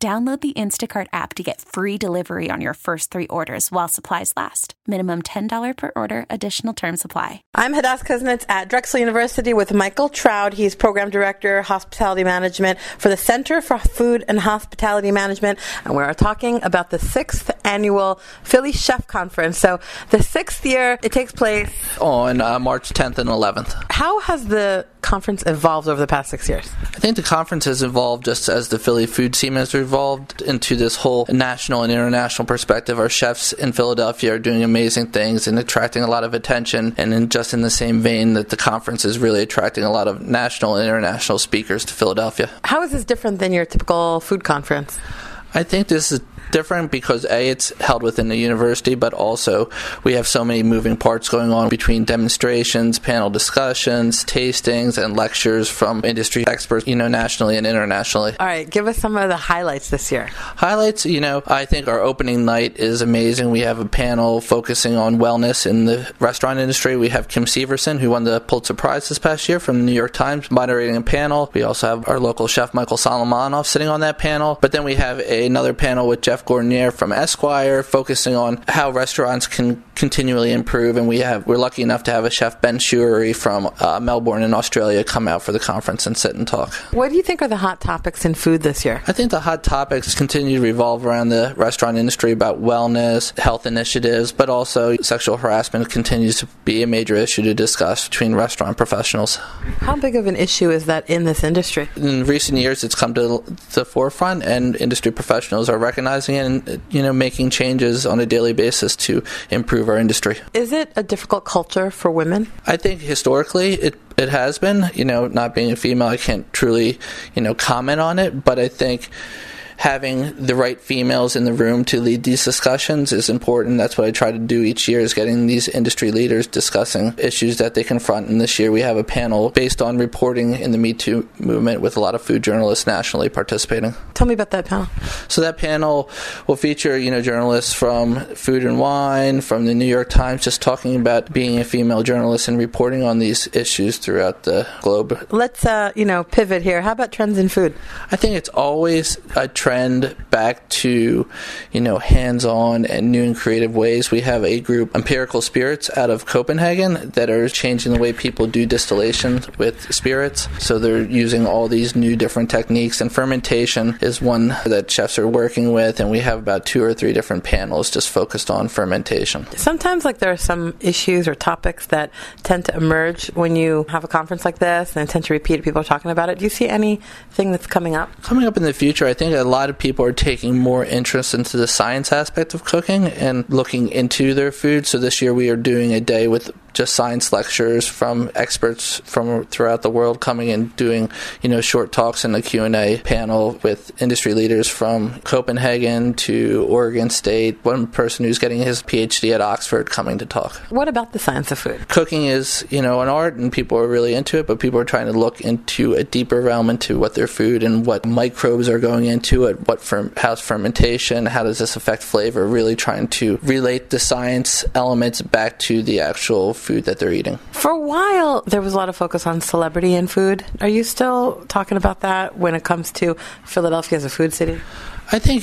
Download the Instacart app to get free delivery on your first three orders while supplies last. Minimum $10 per order. Additional terms apply. I'm Hadass Kuznets at Drexel University with Michael Trout. He's Program Director, Hospitality Management for the Center for Food and Hospitality Management. And we are talking about the 6th Annual Philly Chef Conference. So the 6th year, it takes place on March 10th and 11th. How has the conference evolved over the past 6 years? I think the conference has evolved just as the Philly food scene has evolved into this whole national and international perspective. Our chefs in Philadelphia are doing amazing things and attracting a lot of attention, and in the same vein that the conference is really attracting a lot of national and international speakers to Philadelphia. How is this different than your typical food conference? I think this is different because A, it's held within the university, but also we have so many moving parts going on between demonstrations, panel discussions, tastings, and lectures from industry experts, nationally and internationally. All right, give us some of the highlights this year. Highlights, I think our opening night is amazing. We have a panel focusing on wellness in the restaurant industry. We have Kim Severson, who won the Pulitzer Prize this past year from the New York Times, moderating a panel. We also have our local chef, Michael Solomonov, sitting on that panel. But then we have another panel with Jeff Gournier from Esquire, focusing on how restaurants can continually improve, and we're lucky enough to have a chef, Ben Shuri, from Melbourne in Australia, come out for the conference and sit and talk. What do you think are the hot topics in food this year? I think the hot topics continue to revolve around the restaurant industry, about wellness, health initiatives, but also sexual harassment continues to be a major issue to discuss between restaurant professionals. How big of an issue is that in this industry? In recent years, it's come to the forefront, and industry professionals are recognizing it and making changes on a daily basis to improve our industry. Is it a difficult culture for women? I think historically it has been. Not being a female, I can't truly comment on it, but I think having the right females in the room to lead these discussions is important. That's what I try to do each year, is getting these industry leaders discussing issues that they confront. And this year we have a panel based on reporting in the Me Too movement with a lot of food journalists nationally participating. Tell me about that panel. So that panel will feature, journalists from Food and Wine, from the New York Times, just talking about being a female journalist and reporting on these issues throughout the globe. Let's, pivot here. How about trends in food? I think it's always a trend back to hands-on and new and creative ways. We have a group, Empirical Spirits, out of Copenhagen, that are changing the way people do distillation with spirits. So they're using all these new different techniques, and fermentation is one that chefs are working with, and we have about 2 or 3 different panels just focused on fermentation. Sometimes there are some issues or topics that tend to emerge when you have a conference like this and tend to repeat. People are talking about it. Do you see anything that's coming up? Coming up in the future, I think a lot of people are taking more interest into the science aspect of cooking and looking into their food. So this year we are doing a day with just science lectures from experts from throughout the world coming and doing, short talks and a Q&A panel with industry leaders from Copenhagen to Oregon State. One person who's getting his PhD at Oxford coming to talk. What about the science of food? Cooking is, an art, and people are really into it, but people are trying to look into a deeper realm into what their food and what microbes are going into it, how's fermentation, how does this affect flavor, really trying to relate the science elements back to the actual food that they're eating. For a while, there was a lot of focus on celebrity in food. Are you still talking about that when it comes to Philadelphia as a food city? I think,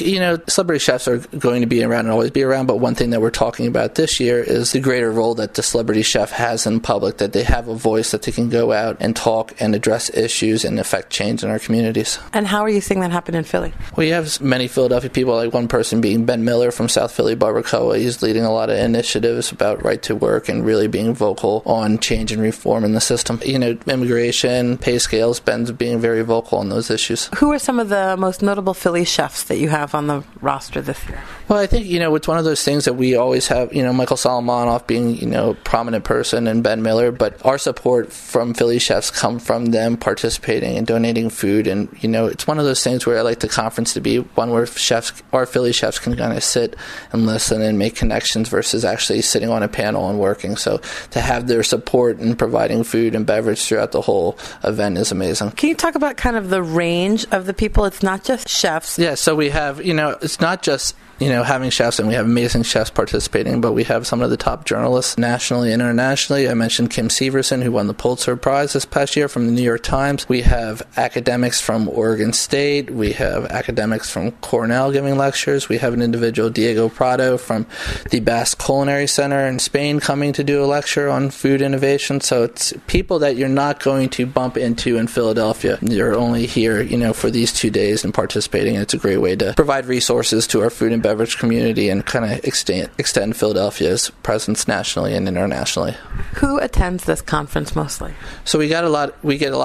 celebrity chefs are going to be around and always be around, but one thing that we're talking about this year is the greater role that the celebrity chef has in public, that they have a voice, that they can go out and talk and address issues and affect change in our communities. And how are you seeing that happen in Philly? We have many Philadelphia people, like one person being Ben Miller from South Philly Barbacoa. He's leading a lot of initiatives about right to work and really being vocal on change and reform in the system. Immigration, pay scales, Ben's being very vocal on those issues. Who are some of the most notable Philly chefs that that you have on the roster this year? Well, I think, it's one of those things that we always have, Michael Solomonov being, a prominent person and Ben Miller, but our support from Philly chefs come from them participating and donating food. And, it's one of those things where I like the conference to be one where chefs or Philly chefs can kind of sit and listen and make connections versus actually sitting on a panel and working. So to have their support and providing food and beverage throughout the whole event is amazing. Can you talk about kind of the range of the people? It's not just chefs. Yeah, so we have, it's not just, having chefs, and we have amazing chefs participating, but we have some of the top journalists nationally and internationally. I mentioned Kim Severson, who won the Pulitzer Prize this past year from the New York Times. We have academics from Oregon State. We have academics from Cornell giving lectures. We have an individual, Diego Prado, from the Basque Culinary Center in Spain coming to do a lecture on food innovation. So it's people that you're not going to bump into in Philadelphia. You're only here, for these 2 days and participating. It's a great way to provide resources to our food and beverage community and kind of extend Philadelphia's presence nationally and internationally. Who attends this conference mostly? So we get a lot